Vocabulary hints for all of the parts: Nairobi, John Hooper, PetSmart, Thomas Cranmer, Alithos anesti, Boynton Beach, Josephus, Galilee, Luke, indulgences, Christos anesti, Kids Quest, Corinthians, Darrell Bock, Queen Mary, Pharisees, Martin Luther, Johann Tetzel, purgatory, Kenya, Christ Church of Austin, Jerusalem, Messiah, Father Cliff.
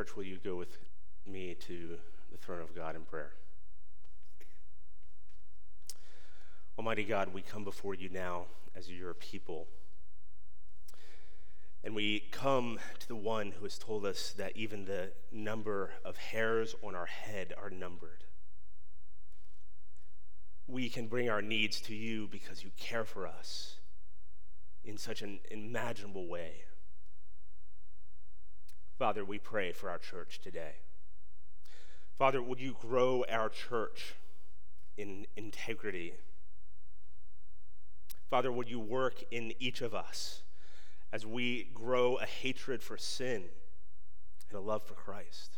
Church, will you go with me to the throne of God in prayer? Almighty God, we come before you now as your people. And we come to the one who has told us that even the number of hairs on our head are numbered. We can bring our needs to you because you care for us in such an imaginable way. Father, we pray for our church today. Father, would you grow our church in integrity? Father, would you work in each of us as we grow a hatred for sin and a love for Christ?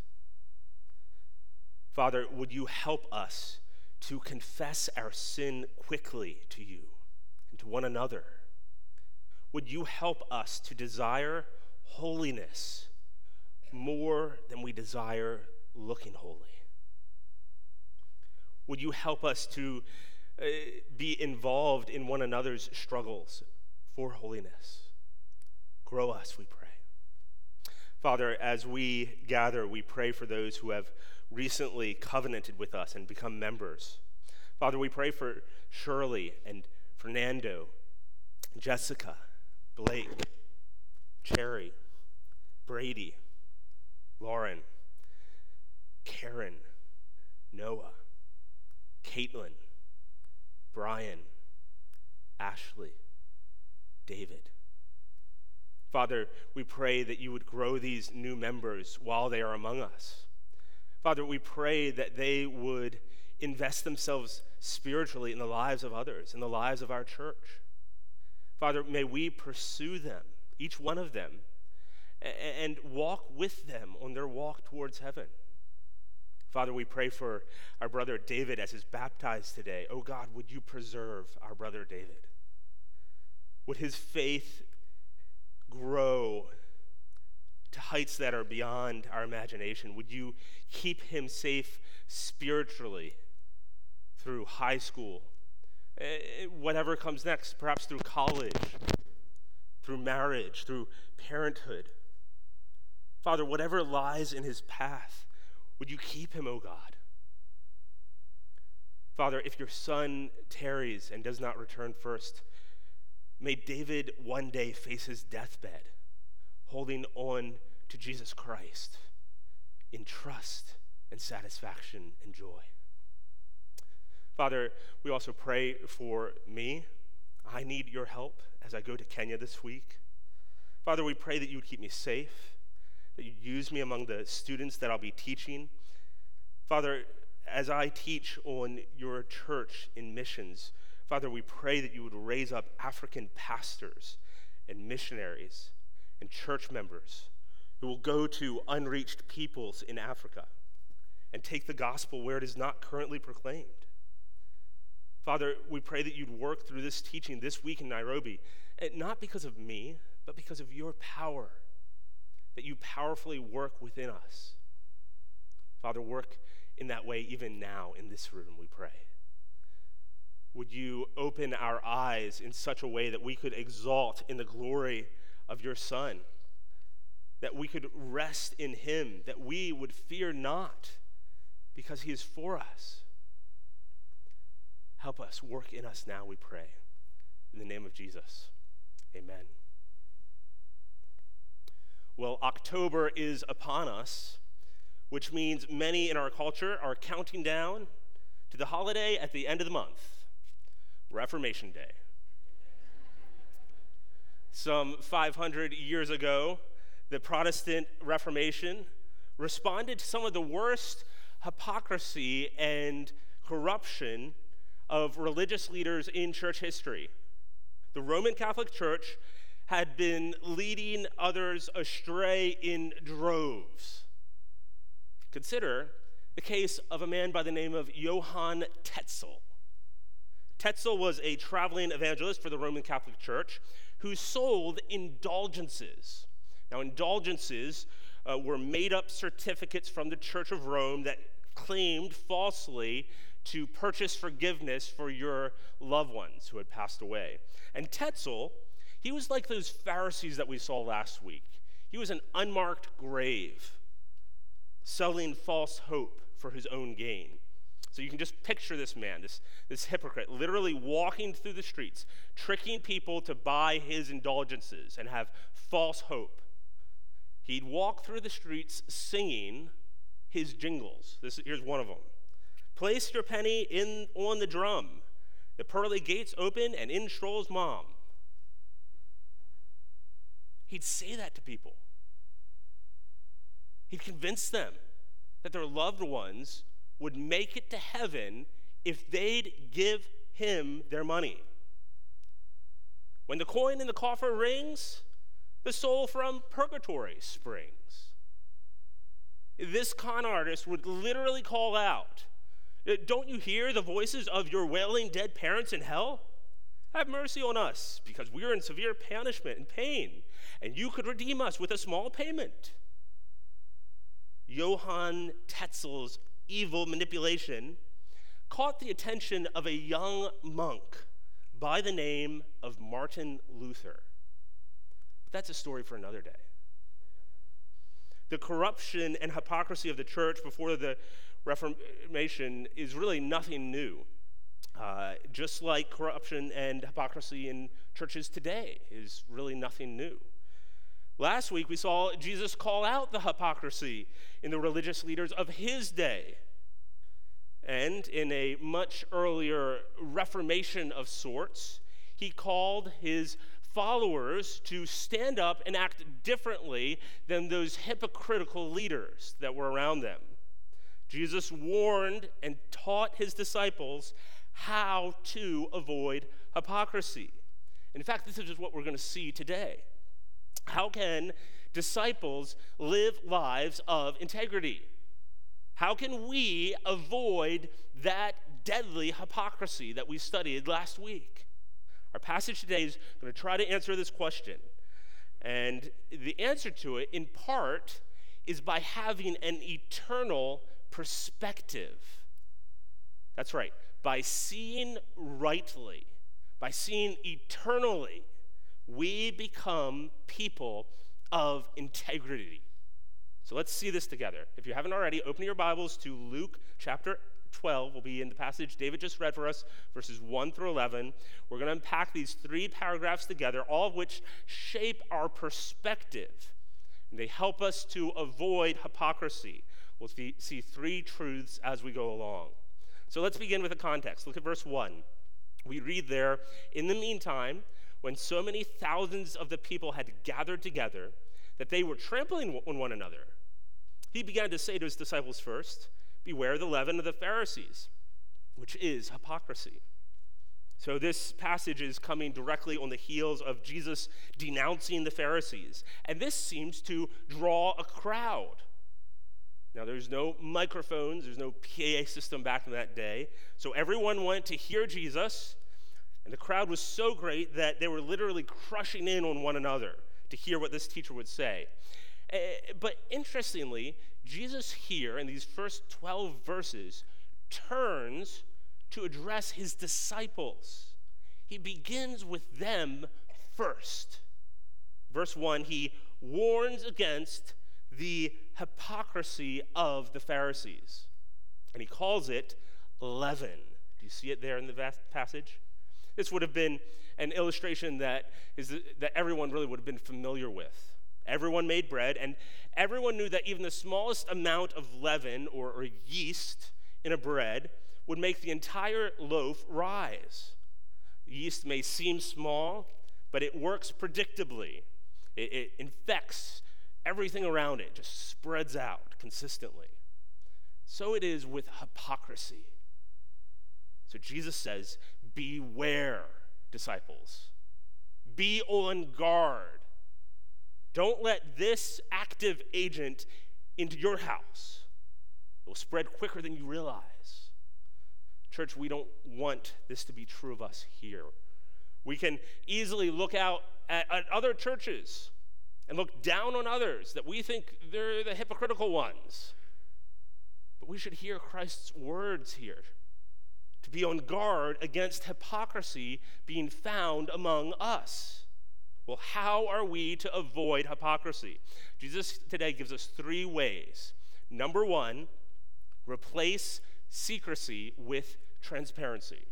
Father, would you help us to confess our sin quickly to you and to one another? Would you help us to desire holiness more than we desire looking holy? Would you help us to be involved in one another's struggles for holiness? Grow us, we pray. Father, as we gather, we pray for those who have recently covenanted with us and become members. Father, we pray for Shirley and Fernando, Jessica, Blake, Cherry, Brady, Lauren, Karen, Noah, Caitlin, Brian, Ashley, David. Father, we pray that you would grow these new members while they are among us. Father, we pray that they would invest themselves spiritually in the lives of others, in the lives of our church. Father, may we pursue them, each one of them, and walk with them on their walk towards heaven. Father, we pray for our brother David as he's baptized today. Oh God, would you preserve our brother David? Would his faith grow to heights that are beyond our imagination? Would you keep him safe spiritually through high school, whatever comes next, perhaps through college, through marriage, through parenthood? Father, whatever lies in his path, would you keep him, O God? Father, if your son tarries and does not return first, may David one day face his deathbed, holding on to Jesus Christ in trust and satisfaction and joy. Father, we also pray for me. I need your help as I go to Kenya this week. Father, we pray that you would keep me safe, that you'd use me among the students that I'll be teaching. Father, as I teach on your church in missions, Father, we pray that you would raise up African pastors and missionaries and church members who will go to unreached peoples in Africa and take the gospel where it is not currently proclaimed. Father, we pray that you'd work through this teaching this week in Nairobi, not because of me, but because of your power, that you powerfully work within us. Father, work in that way even now in this room, we pray. Would you open our eyes in such a way that we could exalt in the glory of your Son, that we could rest in him, that we would fear not because he is for us. Help us, work in us now, we pray. In the name of Jesus, amen. Well, October is upon us, which means many in our culture are counting down to the holiday at the end of the month. Reformation Day. Some 500 years ago, the Protestant Reformation responded to some of the worst hypocrisy and corruption of religious leaders in church history. The Roman Catholic Church had been leading others astray in droves. Consider the case of a man by the name of Johann Tetzel. Tetzel was a traveling evangelist for the Roman Catholic Church who sold indulgences. Now, indulgences were made-up certificates from the Church of Rome that claimed falsely to purchase forgiveness for your loved ones who had passed away. And Tetzel, he was like those Pharisees that we saw last week. He was an unmarked grave, selling false hope for his own gain. So you can just picture this man, this hypocrite, literally walking through the streets, tricking people to buy his indulgences and have false hope. He'd walk through the streets singing his jingles. Here's one of them. Place your penny on the drum. The pearly gates open and in strolls mom. He'd say that to people. He'd convince them that their loved ones would make it to heaven if they'd give him their money. When the coin in the coffer rings, the soul from purgatory springs. This con artist would literally call out, "Don't you hear the voices of your wailing dead parents in hell? Have mercy on us, because we are in severe punishment and pain, and you could redeem us with a small payment." Johann Tetzel's evil manipulation caught the attention of a young monk by the name of Martin Luther. But that's a story for another day. The corruption and hypocrisy of the church before the Reformation is really nothing new. Just like corruption and hypocrisy in churches today is really nothing new. Last week, we saw Jesus call out the hypocrisy in the religious leaders of his day. And in a much earlier reformation of sorts, he called his followers to stand up and act differently than those hypocritical leaders that were around them. Jesus warned and taught his disciples how to avoid hypocrisy. In fact, this is just what we're going to see today. How can disciples live lives of integrity? How can we avoid that deadly hypocrisy that we studied last week? Our passage today is going to try to answer this question. And the answer to it, in part, is by having an eternal perspective. That's right, by seeing rightly, by seeing eternally, we become people of integrity. So let's see this together. If you haven't already, open your Bibles to Luke chapter 12. We'll be in the passage David just read for us, verses 1 through 11. We're going to unpack these three paragraphs together, all of which shape our perspective. And they help us to avoid hypocrisy. We'll see three truths as we go along. So let's begin with the context. Look at verse 1. We read there, "In the meantime, when so many thousands of the people had gathered together that they were trampling on one another, he began to say to his disciples first, 'Beware the leaven of the Pharisees, which is hypocrisy.'" So this passage is coming directly on the heels of Jesus denouncing the Pharisees, and this seems to draw a crowd. Now, there's no microphones, there's no PA system back in that day, so everyone went to hear Jesus. And the crowd was so great that they were literally crushing in on one another to hear what this teacher would say. But interestingly, Jesus here in these first 12 verses turns to address his disciples. He begins with them first. Verse 1, he warns against the hypocrisy of the Pharisees. And he calls it leaven. Do you see it there in the vast passage? This would have been an illustration that everyone really would have been familiar with. Everyone made bread, and everyone knew that even the smallest amount of leaven or yeast in a bread would make the entire loaf rise. Yeast may seem small, but it works predictably. It infects everything around it, just spreads out consistently. So it is with hypocrisy. So Jesus says, "Beware, disciples. Be on guard. Don't let this active agent into your house. It will spread quicker than you realize." Church, we don't want this to be true of us here. We can easily look out at other churches and look down on others that we think they're the hypocritical ones. But we should hear Christ's words here, to be on guard against hypocrisy being found among us. Well, how are we to avoid hypocrisy? Jesus today gives us three ways. Number one, replace secrecy with transparency.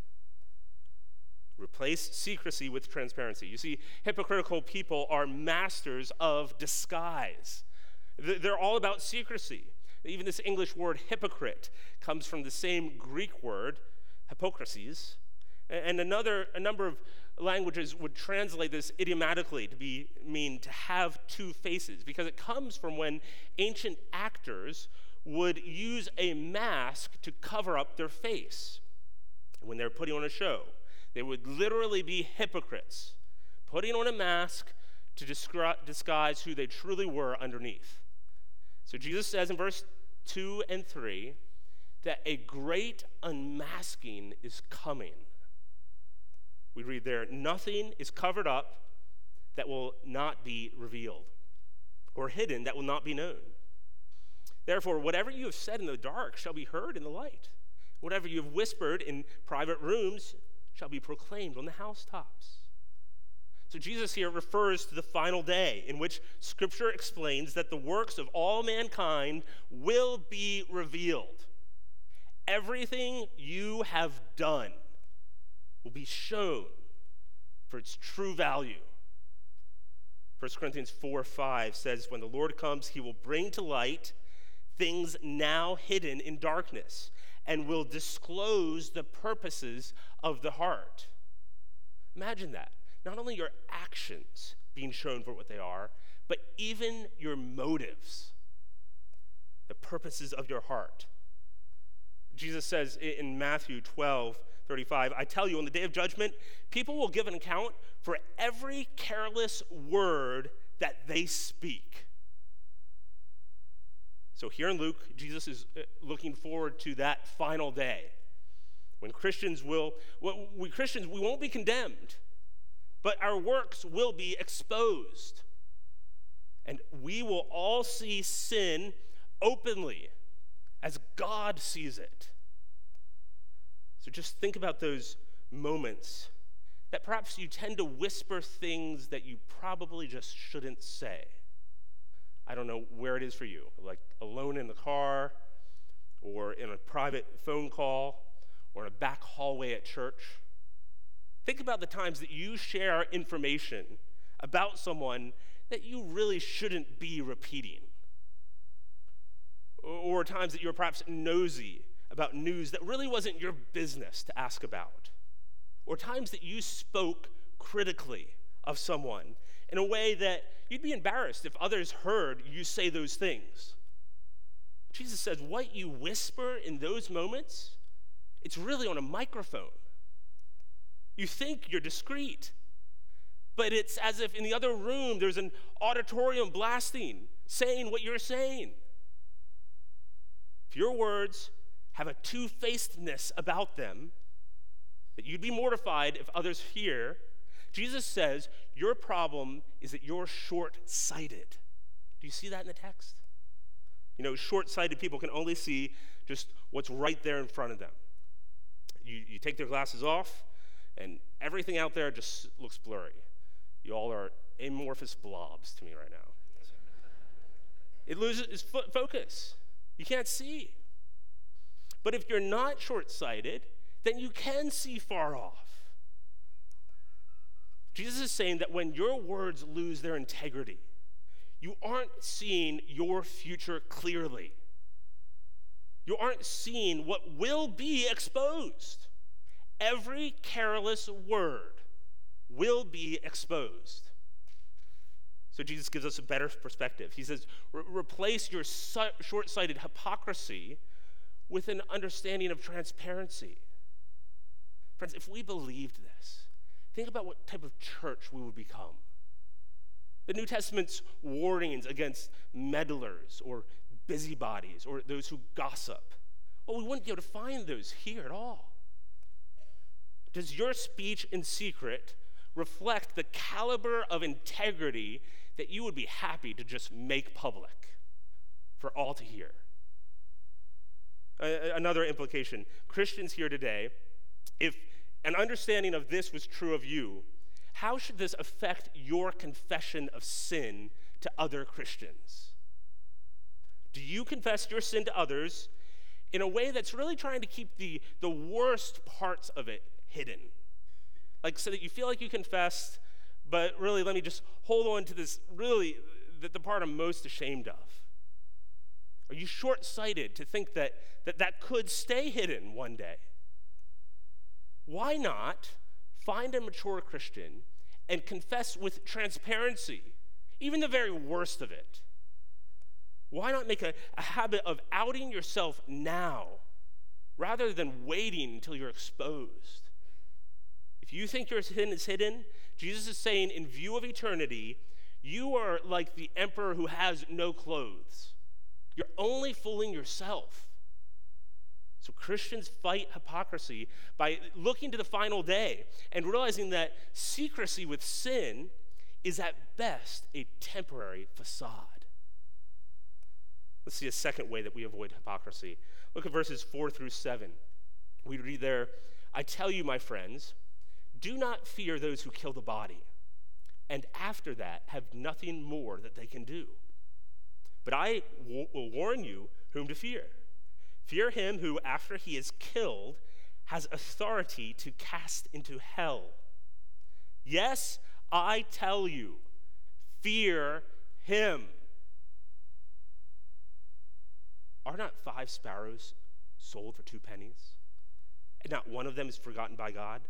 Replace secrecy with transparency. You see, hypocritical people are masters of disguise. They're all about secrecy. Even this English word hypocrite comes from the same Greek word, hypocrisies. And a number of languages would translate this idiomatically to mean to have two faces, because it comes from when ancient actors would use a mask to cover up their face. When they were putting on a show, they would literally be hypocrites, putting on a mask to disguise who they truly were underneath. So Jesus says in verse 2 and 3 that a great unmasking is coming. We read there, nothing is covered up that will not be revealed, or hidden that will not be known. Therefore, whatever you have said in the dark shall be heard in the light. Whatever you have whispered in private rooms shall be proclaimed on the housetops. So Jesus here refers to the final day, in which Scripture explains that the works of all mankind will be revealed. Everything you have done will be shown for its true value. 1 Corinthians 4:5 says, when the Lord comes, he will bring to light things now hidden in darkness and will disclose the purposes of the heart. Imagine that. Not only your actions being shown for what they are, but even your motives, the purposes of your heart. Jesus says in Matthew 12:35, I tell you, on the day of judgment, people will give an account for every careless word that they speak. So here in Luke, Jesus is looking forward to that final day, when we won't be condemned, but our works will be exposed. And we will all see sin openly as God sees it. So just think about those moments that perhaps you tend to whisper things that you probably just shouldn't say. I don't know where it is for you, like alone in the car, or in a private phone call, or in a back hallway at church. Think about the times that you share information about someone that you really shouldn't be repeating. Or times that you're perhaps nosy about news that really wasn't your business to ask about. Or times that you spoke critically of someone in a way that you'd be embarrassed if others heard you say those things. Jesus says, what you whisper in those moments, it's really on a microphone. You think you're discreet, but it's as if in the other room there's an auditorium blasting, saying what you're saying. If your words have a two-facedness about them, that you'd be mortified if others hear, Jesus says your problem is that you're short-sighted. Do you see that in the text? You know, short-sighted people can only see just what's right there in front of them. You take their glasses off, and everything out there just looks blurry. You all are amorphous blobs to me right now. It loses its focus. You can't see. But if you're not short-sighted, then you can see far off. Jesus is saying that when your words lose their integrity, you aren't seeing your future clearly. You aren't seeing what will be exposed. Every careless word will be exposed. So Jesus gives us a better perspective. He says, replace your short-sighted hypocrisy with an understanding of transparency. Friends, if we believed this, think about what type of church we would become. The New Testament's warnings against meddlers or busybodies or those who gossip. Well, we wouldn't be able to find those here at all. Does your speech in secret reflect the caliber of integrity that you would be happy to just make public for all to hear? Another implication. Christians here today, if an understanding of this was true of you, how should this affect your confession of sin to other Christians? Do you confess your sin to others in a way that's really trying to keep the worst parts of it hidden? Like, so that you feel like you confessed, but really, let me just hold on to this, really, the part I'm most ashamed of. Are you short-sighted to think that could stay hidden one day? Why not find a mature Christian and confess with transparency, even the very worst of it? Why not make a habit of outing yourself now rather than waiting until you're exposed? If you think your sin is hidden, Jesus is saying, in view of eternity, you are like the emperor who has no clothes. You're only fooling yourself. So Christians fight hypocrisy by looking to the final day and realizing that secrecy with sin is at best a temporary facade. Let's see a second way that we avoid hypocrisy. Look at verses 4-7. We read there, "I tell you, my friends, do not fear those who kill the body, and after that have nothing more that they can do. But I will warn you whom to fear. Fear him who, after he is killed, has authority to cast into hell. Yes, I tell you, fear him. Are not 5 sparrows sold for 2 pennies? And not one of them is forgotten by God?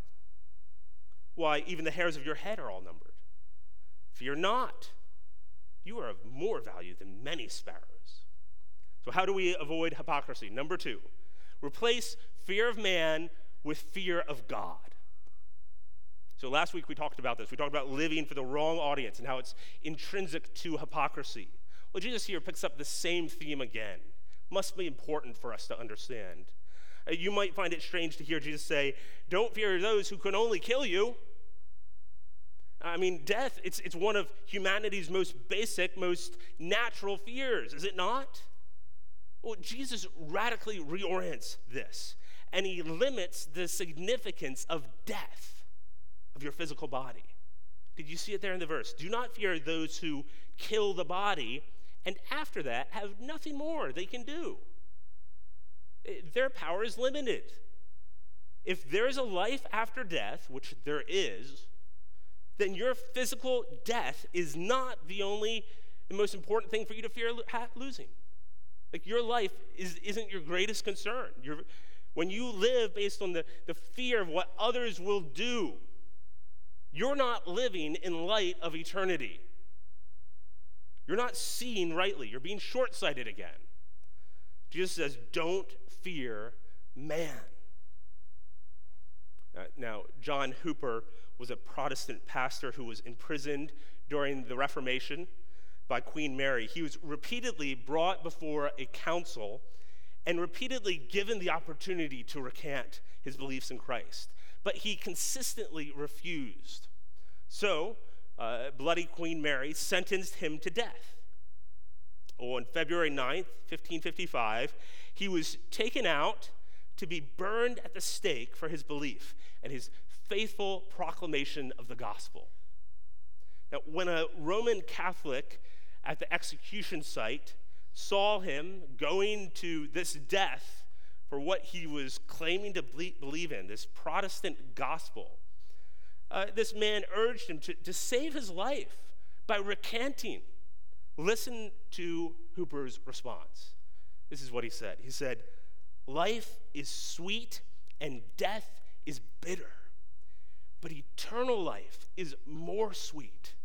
Why, even the hairs of your head are all numbered. Fear not. You are of more value than many sparrows." So how do we avoid hypocrisy? Number 2, replace fear of man with fear of God. So last week we talked about this. We talked about living for the wrong audience and how it's intrinsic to hypocrisy. Well, Jesus here picks up the same theme again. Must be important for us to understand. You might find it strange to hear Jesus say, "Don't fear those who can only kill you." I mean, death, it's one of humanity's most basic, most natural fears, is it not? Well, Jesus radically reorients this, and he limits the significance of death of your physical body. Did you see it there in the verse? Do not fear those who kill the body, and after that have nothing more they can do. Their power is limited. If there is a life after death, which there is, then your physical death is not the most important thing for you to fear losing. Like, your life isn't your greatest concern. When you live based on the fear of what others will do, you're not living in light of eternity. You're not seeing rightly. You're being short-sighted again. Jesus says, don't fear man. Now, John Hooper was a Protestant pastor who was imprisoned during the Reformation by Queen Mary. He was repeatedly brought before a council and repeatedly given the opportunity to recant his beliefs in Christ, but he consistently refused. So, bloody Queen Mary sentenced him to death. On February 9th, 1555, he was taken out to be burned at the stake for his belief and his faithful proclamation of the gospel. Now, when a Roman Catholic at the execution site saw him going to this death for what he was claiming to believe in, this Protestant gospel, this man urged him to save his life by recanting. Listen to Hooper's response. This is what he said. He said, "Life is sweet and death is bitter, but eternal life is more sweet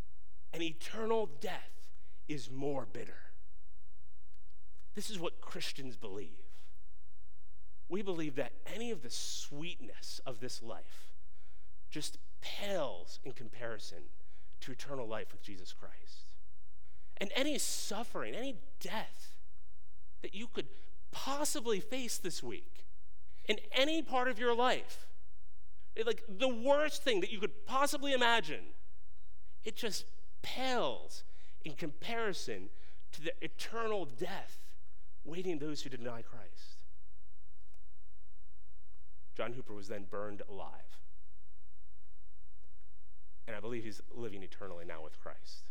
and eternal death is more bitter." This is what Christians believe. We believe that any of the sweetness of this life just pales in comparison to eternal life with Jesus Christ. And any suffering, any death that you could possibly face this week in any part of your life, like the worst thing that you could possibly imagine, it just pales in comparison to the eternal death waiting those who deny Christ. John Hooper was then burned alive. And I believe he's living eternally now with Christ.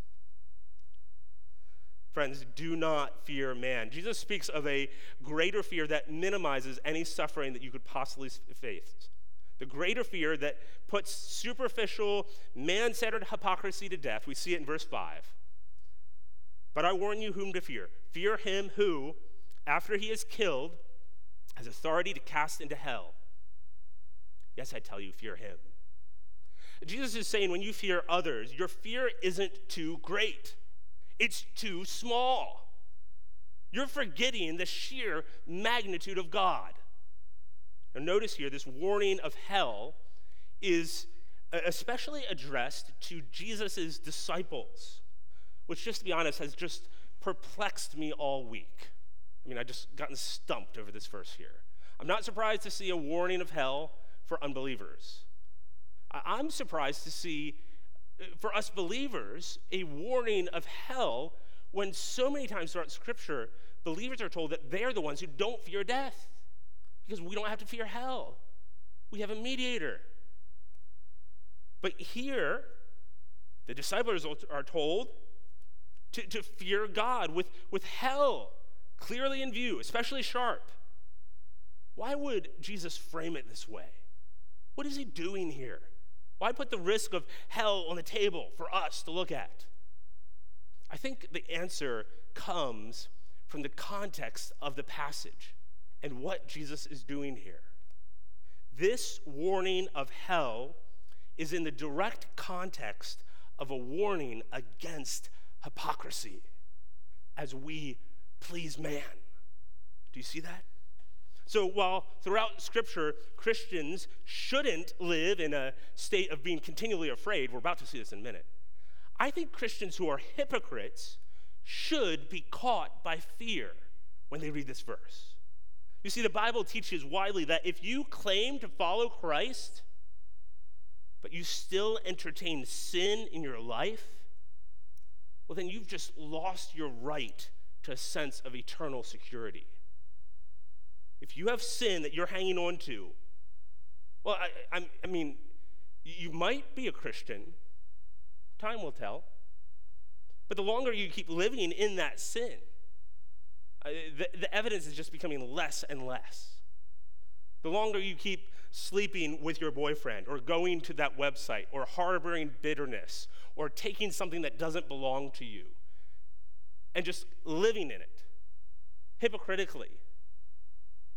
Friends, do not fear man. Jesus speaks of a greater fear that minimizes any suffering that you could possibly face. The greater fear that puts superficial, man-centered hypocrisy to death. We see it in verse 5. But I warn you whom to fear. Fear him who, after he is killed, has authority to cast into hell. Yes, I tell you, fear him. Jesus is saying when you fear others, your fear isn't too great. It's too small. You're forgetting the sheer magnitude of God. Now notice here, this warning of hell is especially addressed to Jesus' disciples, which, just to be honest, has just perplexed me all week. I mean, I've just gotten stumped over this verse here. I'm not surprised to see a warning of hell for unbelievers. I'm surprised to see, for us believers, a warning of hell when so many times throughout Scripture, believers are told that they're the ones who don't fear death because we don't have to fear hell. We have a mediator. But here, the disciples are told to fear God with hell clearly in view, especially sharp. Why would Jesus frame it this way? What is he doing here? Why put the risk of hell on the table for us to look at? I think the answer comes from the context of the passage and what Jesus is doing here. This warning of hell is in the direct context of a warning against hypocrisy as we please man. Do you see that? So while throughout Scripture, Christians shouldn't live in a state of being continually afraid, we're about to see this in a minute, I think Christians who are hypocrites should be caught by fear when they read this verse. You see, the Bible teaches widely that if you claim to follow Christ, but you still entertain sin in your life, well, then you've just lost your right to a sense of eternal security. If you have sin that you're hanging on to, well, I mean, you might be a Christian. Time will tell. But the longer you keep living in that sin, the evidence is just becoming less and less. The longer you keep sleeping with your boyfriend or going to that website or harboring bitterness or taking something that doesn't belong to you and just living in it hypocritically,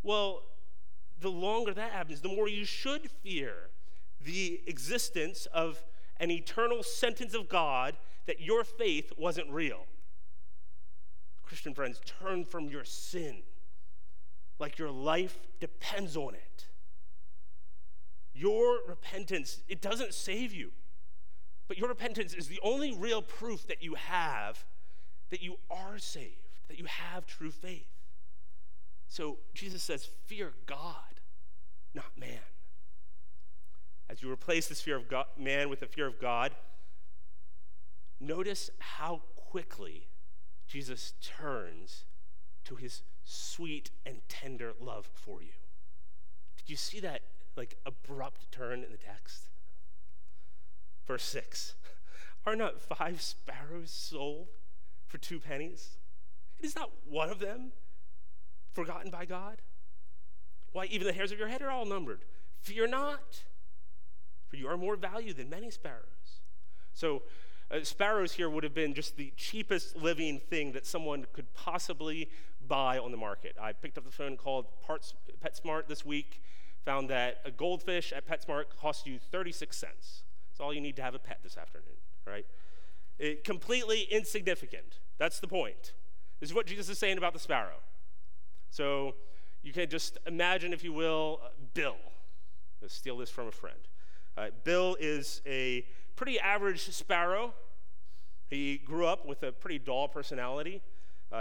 well, the longer that happens, the more you should fear the existence of an eternal sentence of God that your faith wasn't real. Christian friends, turn from your sin like your life depends on it. Your repentance, it doesn't save you, but your repentance is the only real proof that you have that you are saved, that you have true faith. So Jesus says, fear God, not man. As you replace this fear of God, man with the fear of God, notice how quickly Jesus turns to his sweet and tender love for you. Did you see that, abrupt turn in the text? Verse 6, are not 5 sparrows sold for 2 pennies? It is not one of them forgotten by God? Why, even the hairs of your head are all numbered. Fear not, for you are more valuable than many sparrows. So sparrows here would have been just the cheapest living thing that someone could possibly buy on the market. I picked up the phone, called PetSmart this week, found that a goldfish at PetSmart costs you 36 cents. It's all you need to have a pet this afternoon, right? It, completely insignificant. That's the point. This is what Jesus is saying about the sparrow. So you can just imagine, if you will, Bill. Let's steal this from a friend. Bill is a pretty average sparrow. He grew up with a pretty dull personality.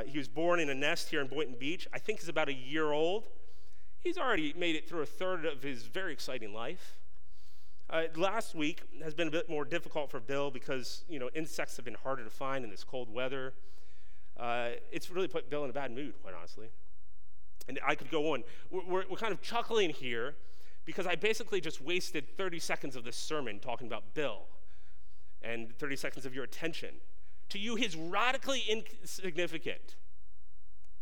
He was born in a nest here in Boynton Beach. I think he's about a year old. He's already made it through a third of his very exciting life. Last week has been a bit more difficult for Bill because, insects have been harder to find in this cold weather. It's really put Bill in a bad mood, quite honestly. And I could go on. We're kind of chuckling here because I basically just wasted 30 seconds of this sermon talking about Bill and 30 seconds of your attention. to you is radically insignificant.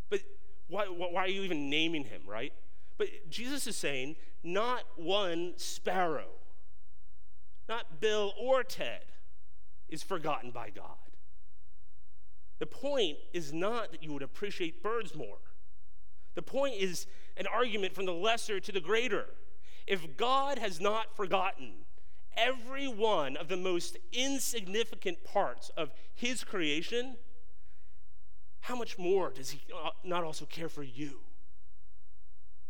But why are you even naming him, right? But Jesus is saying, not one sparrow, not Bill or Ted, is forgotten by God. The point is not that you would appreciate birds more. The point is an argument from the lesser to the greater. If God has not forgotten every one of the most insignificant parts of his creation, how much more does he not also care for you?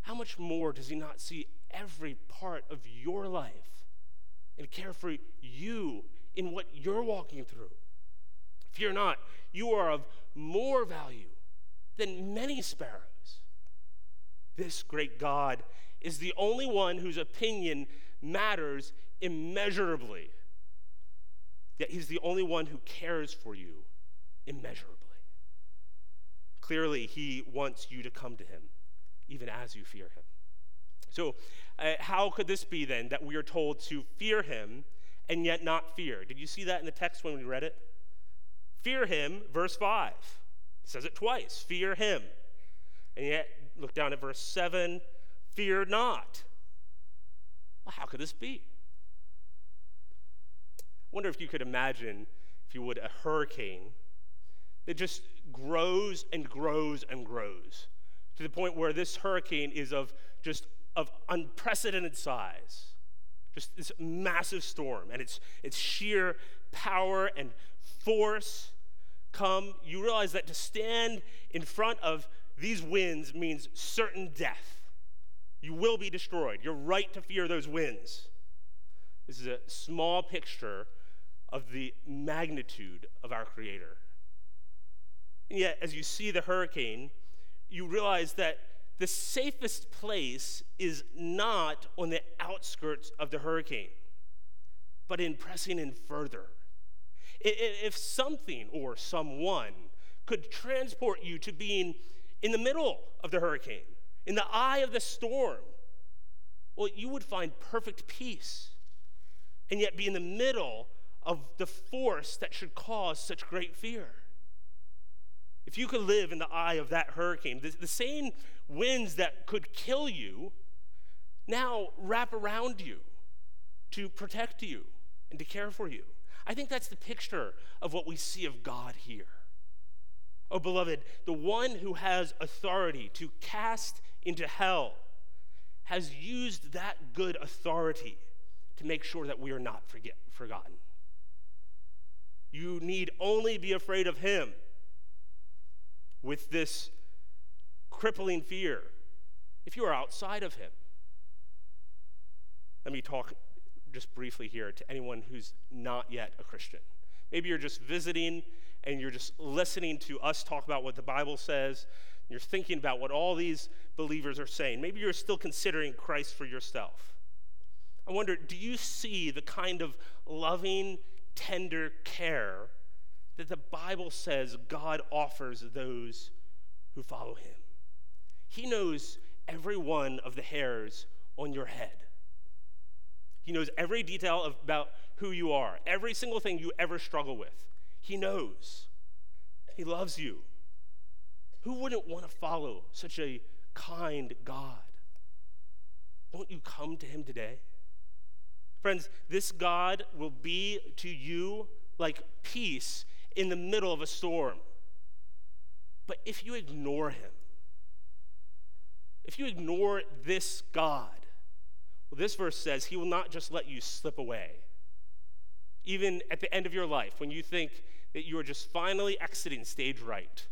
How much more does he not see every part of your life and care for you in what you're walking through? Fear not, you are of more value than many sparrows. This great God is the only one whose opinion matters immeasurably. Yet he's the only one who cares for you immeasurably. Clearly, he wants you to come to him, even as you fear him. So how could this be then that we are told to fear him and yet not fear? Did you see that in the text when we read it? Fear him, verse 5. It says it twice, fear him. And yet, look down at verse 7, fear not. Well, how could this be? I wonder if you could imagine, if you would, a hurricane that just grows and grows and grows to the point where this hurricane is of unprecedented size, just this massive storm, and its sheer power and force come. You realize that to stand in front of these winds means certain death. You will be destroyed. You're right to fear those winds. This is a small picture of the magnitude of our Creator. And yet, as you see the hurricane, you realize that the safest place is not on the outskirts of the hurricane, but in pressing in further. If something or someone could transport you to being in the middle of the hurricane, in the eye of the storm, well, you would find perfect peace and yet be in the middle of the force that should cause such great fear. If you could live in the eye of that hurricane, the same winds that could kill you now wrap around you to protect you and to care for you. I think that's the picture of what we see of God here. Oh, beloved, the one who has authority to cast into hell has used that good authority to make sure that we are not forgotten. You need only be afraid of him. With this crippling fear, if you are outside of him. Let me talk just briefly here to anyone who's not yet a Christian. Maybe you're just visiting and you're just listening to us talk about what the Bible says. You're thinking about what all these believers are saying. Maybe you're still considering Christ for yourself. I wonder, do you see the kind of loving, tender care that the Bible says God offers those who follow him? He knows every one of the hairs on your head. He knows every detail about who you are, every single thing you ever struggle with. He knows. He loves you. Who wouldn't want to follow such a kind God? Won't you come to him today? Friends, this God will be to you like peace in the middle of a storm. But if you ignore him, if you ignore this God, well, this verse says he will not just let you slip away. Even at the end of your life, when you think that you are just finally exiting stage right,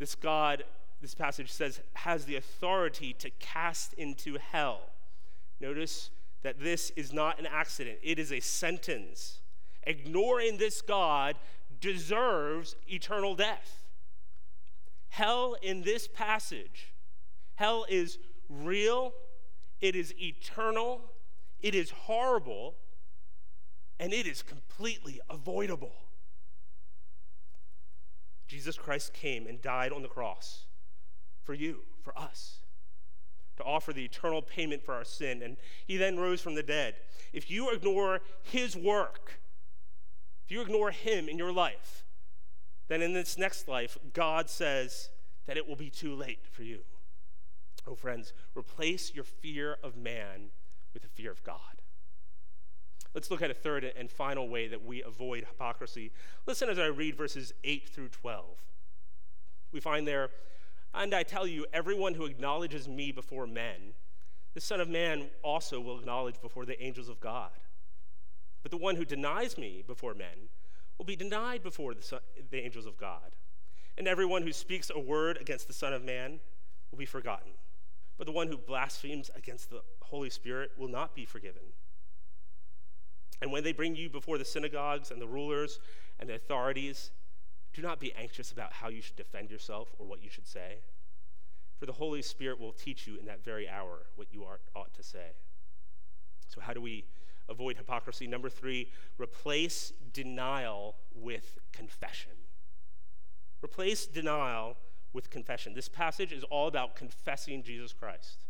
this God, this passage says, has the authority to cast into hell. Notice that this is not an accident. It is a sentence. Ignoring this God deserves eternal death. Hell in this passage, hell is real, it is eternal, it is horrible, and it is completely avoidable. Jesus Christ came and died on the cross for you, for us, to offer the eternal payment for our sin, and he then rose from the dead. If you ignore his work, if you ignore him in your life, then in this next life, God says that it will be too late for you. Oh, friends, replace your fear of man with the fear of God. Let's look at a third and final way that we avoid hypocrisy. Listen as I read verses 8 through 12. We find there, "And I tell you, everyone who acknowledges me before men, the Son of Man also will acknowledge before the angels of God. But the one who denies me before men will be denied before the angels of God. And everyone who speaks a word against the Son of Man will be forgotten. But the one who blasphemes against the Holy Spirit will not be forgiven. And when they bring you before the synagogues and the rulers and the authorities, do not be anxious about how you should defend yourself or what you should say. For the Holy Spirit will teach you in that very hour what you ought to say." So how do we avoid hypocrisy? Number 3, replace denial with confession. Replace denial with confession. This passage is all about confessing Jesus Christ.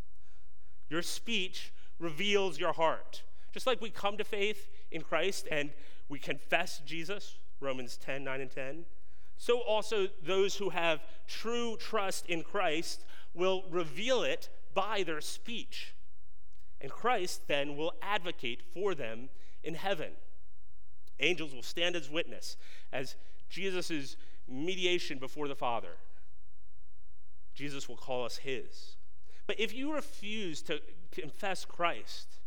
Your speech reveals your heart. Just like we come to faith in Christ and we confess Jesus, Romans 10, 9 and 10, so also those who have true trust in Christ will reveal it by their speech. And Christ then will advocate for them in heaven. Angels will stand as witness as Jesus' mediation before the Father. Jesus will call us his. But if you refuse to confess Christ,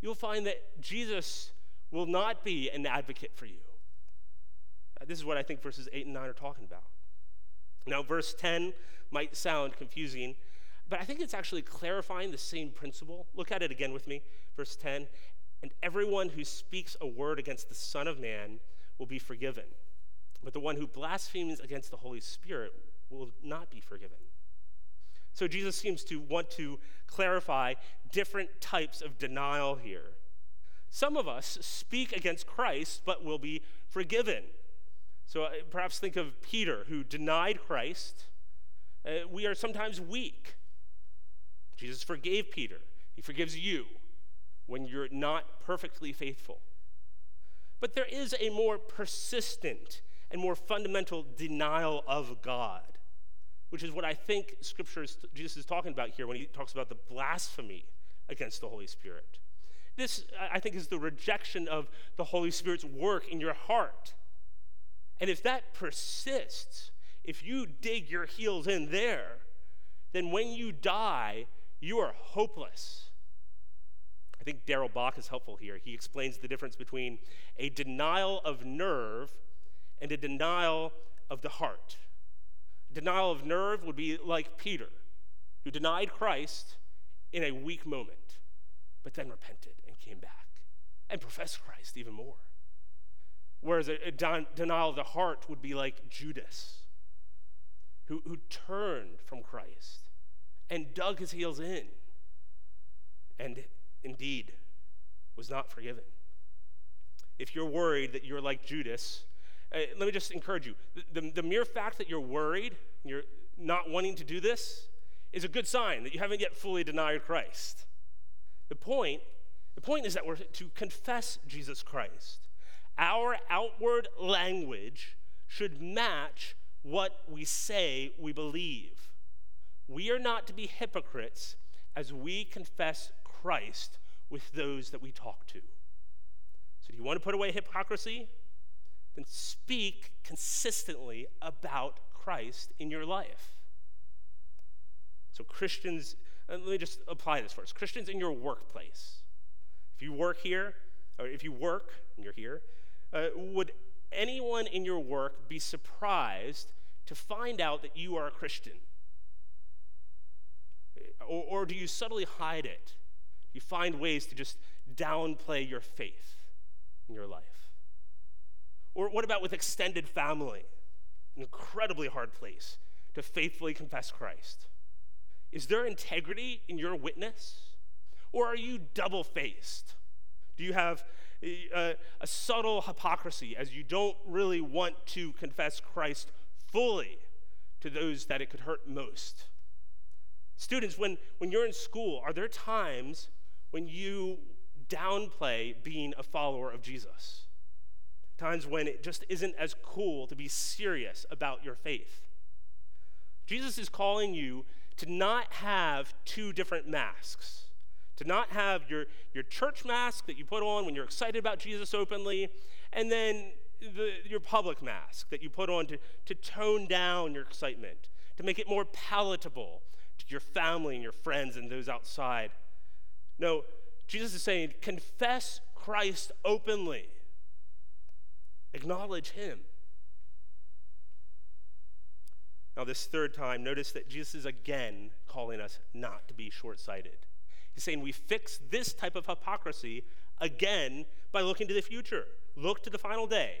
you'll find that Jesus will not be an advocate for you. This is what I think verses 8 and 9 are talking about. Now, verse 10 might sound confusing, but I think it's actually clarifying the same principle. Look at it again with me. Verse 10, "And everyone who speaks a word against the Son of Man will be forgiven. But the one who blasphemes against the Holy Spirit will not be forgiven." So Jesus seems to want to clarify different types of denial here. Some of us speak against Christ, but will be forgiven. So perhaps think of Peter, who denied Christ. We are sometimes weak. Jesus forgave Peter. He forgives you when you're not perfectly faithful. But there is a more persistent and more fundamental denial of God, which is what I think Jesus is talking about here when he talks about the blasphemy against the Holy Spirit. This, I think, is the rejection of the Holy Spirit's work in your heart. And if that persists, if you dig your heels in there, then when you die, you are hopeless. I think Darrell Bock is helpful here. He explains the difference between a denial of nerve and a denial of the heart. Denial of nerve would be like Peter, who denied Christ in a weak moment, but then repented and came back and professed Christ even more. Whereas a denial of the heart would be like Judas, who turned from Christ and dug his heels in and indeed was not forgiven. If you're worried that you're like Judas, let me just encourage you. The mere fact that you're worried, you're not wanting to do this, is a good sign that you haven't yet fully denied Christ. The point is that we're to confess Jesus Christ. Our outward language should match what we say we believe. We are not to be hypocrites as we confess Christ with those that we talk to. So do you want to put away hypocrisy? Then speak consistently about Christ in your life. So Christians, let me just apply this first. Christians in your workplace. If you work here, or if you work and you're here, would anyone in your work be surprised to find out that you are a Christian? Or do you subtly hide it? You find ways to just downplay your faith in your life? Or what about with extended family? An incredibly hard place to faithfully confess Christ. Is there integrity in your witness? Or are you double-faced? Do you have a subtle hypocrisy as you don't really want to confess Christ fully to those that it could hurt most? Students, when you're in school, are there times when you downplay being a follower of Jesus? times when it just isn't as cool to be serious about your faith. Jesus is calling you to not have two different masks, to not have your church mask that you put on when you're excited about Jesus openly, and then your public mask that you put on to tone down your excitement, to make it more palatable to your family and your friends and those outside. No, Jesus is saying, confess Christ openly. Acknowledge him. Now, this third time, notice that Jesus is again calling us not to be short-sighted. He's saying we fix this type of hypocrisy again by looking to the future. Look to the final day.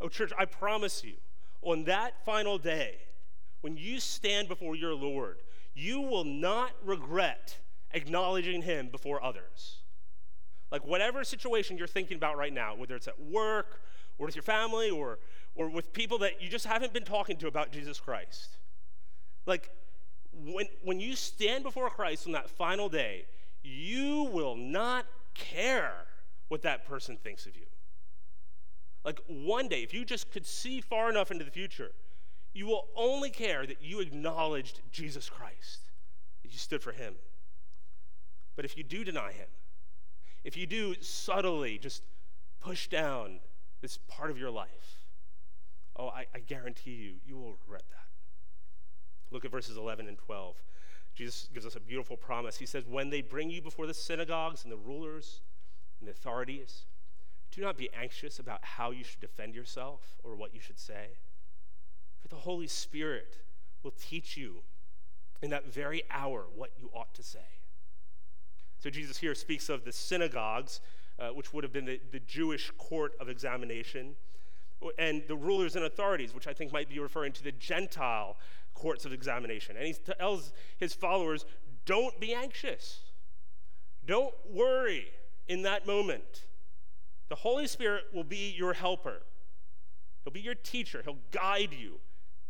Oh, church, I promise you, on that final day, when you stand before your Lord, you will not regret acknowledging him before others. Like whatever situation you're thinking about right now, whether it's at work or with your family or with people that you just haven't been talking to about Jesus Christ. Like when you stand before Christ on that final day, you will not care what that person thinks of you. Like one day, if you just could see far enough into the future, you will only care that you acknowledged Jesus Christ, that you stood for him. But if you do deny him, if you do subtly just push down this part of your life, oh, I guarantee you, you will regret that. Look at verses 11 and 12. Jesus gives us a beautiful promise. He says, when they bring you before the synagogues and the rulers and the authorities, do not be anxious about how you should defend yourself or what you should say. For the Holy Spirit will teach you in that very hour what you ought to say. So Jesus here speaks of the synagogues, which would have been the Jewish court of examination, and the rulers and authorities, which I think might be referring to the Gentile courts of examination. And he tells his followers, don't be anxious. Don't worry in that moment. The Holy Spirit will be your helper. He'll be your teacher. He'll guide you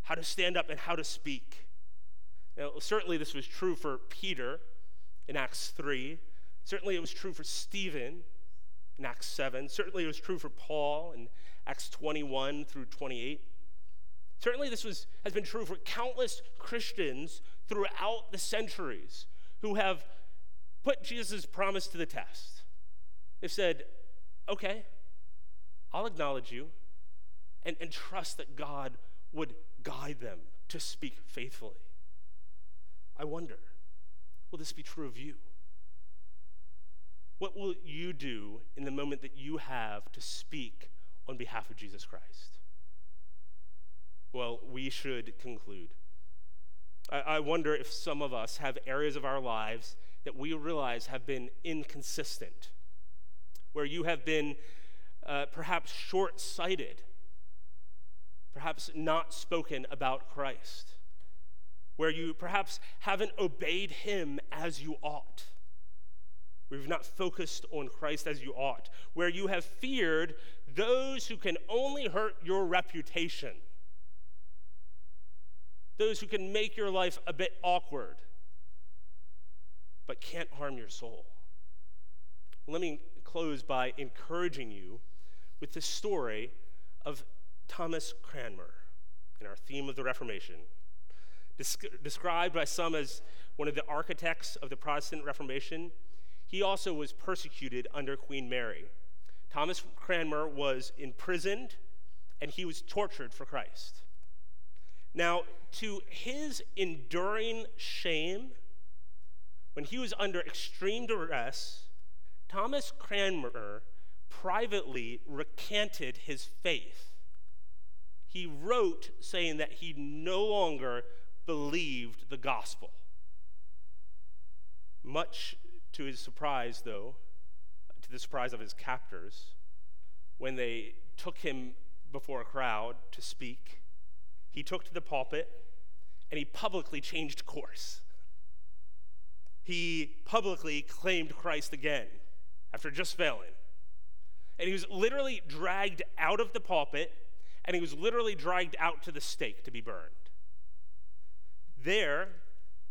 how to stand up and how to speak. Now, certainly this was true for Peter in Acts 3. Certainly it was true for Stephen in Acts 7. Certainly it was true for Paul in Acts 21 through 28. Certainly this has been true for countless Christians throughout the centuries who have put Jesus' promise to the test. They've said, okay, I'll acknowledge you and trust that God would guide them to speak faithfully. I wonder, will this be true of you? What will you do in the moment that you have to speak on behalf of Jesus Christ? Well, we should conclude. I wonder if some of us have areas of our lives that we realize have been inconsistent, where you have been perhaps short-sighted, perhaps not spoken about Christ, where you perhaps haven't obeyed him as you ought, where you've not focused on Christ as you ought, where you have feared those who can only hurt your reputation, those who can make your life a bit awkward, but can't harm your soul. Let me close by encouraging you with the story of Thomas Cranmer in our theme of the Reformation. Described by some as one of the architects of the Protestant Reformation, he also was persecuted under Queen Mary. Thomas Cranmer was imprisoned, and he was tortured for Christ. Now, to his enduring shame, when he was under extreme duress, Thomas Cranmer privately recanted his faith. He wrote saying that he no longer believed the gospel. Much to his surprise, though, to the surprise of his captors, when they took him before a crowd to speak, he took to the pulpit and he publicly changed course. He publicly claimed Christ again after just failing. And he was literally dragged out of the pulpit, and he was literally dragged out to the stake to be burned. There,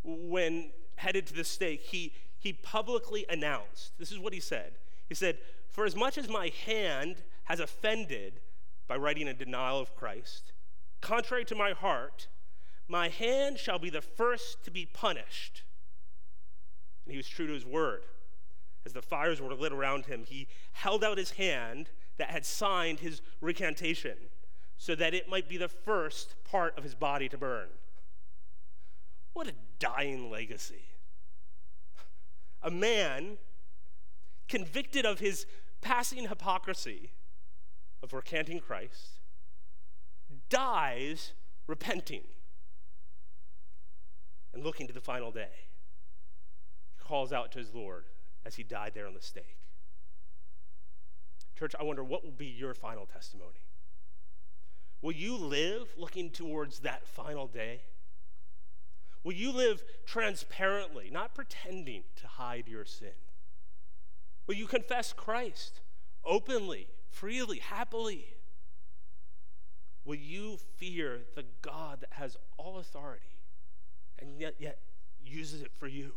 when headed to the stake, he publicly announced, this is what he said. He said, "For as much as my hand has offended by writing a denial of Christ. Contrary to my heart, my hand shall be the first to be punished. And he was true to his word. As the fires were lit around him, he held out his hand that had signed his recantation, so that it might be the first part of his body to burn. What a dying legacy. A man convicted of his passing hypocrisy of recanting Christ dies repenting and looking to the final day. He calls out to his Lord as he died there on the stake. Church, I wonder what will be your final testimony. Will you live looking towards that final day? Will you live transparently, not pretending to hide your sin? Will you confess Christ openly, freely, happily? Will you fear the God that has all authority and yet uses it for you?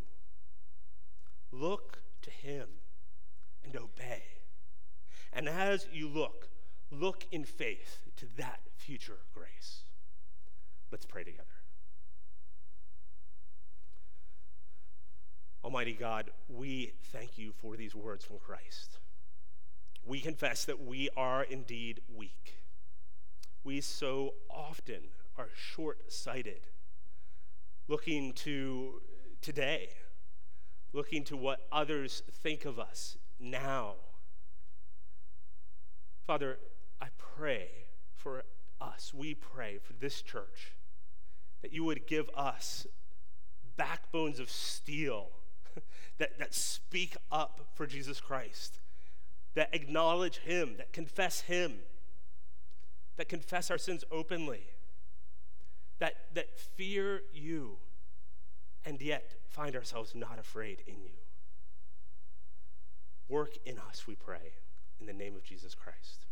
Look to him and obey. And as you look in faith to that future grace. Let's pray together. Almighty God, we thank you for these words from Christ. We confess that we are indeed weak. We so often are short-sighted, looking to today, looking to what others think of us now. Father, I pray for us, we pray for this church, that you would give us backbones of steel that speak up for Jesus Christ, that acknowledge him, that confess our sins openly, that fear you, and yet find ourselves not afraid in you. Work in us, we pray, in the name of Jesus Christ.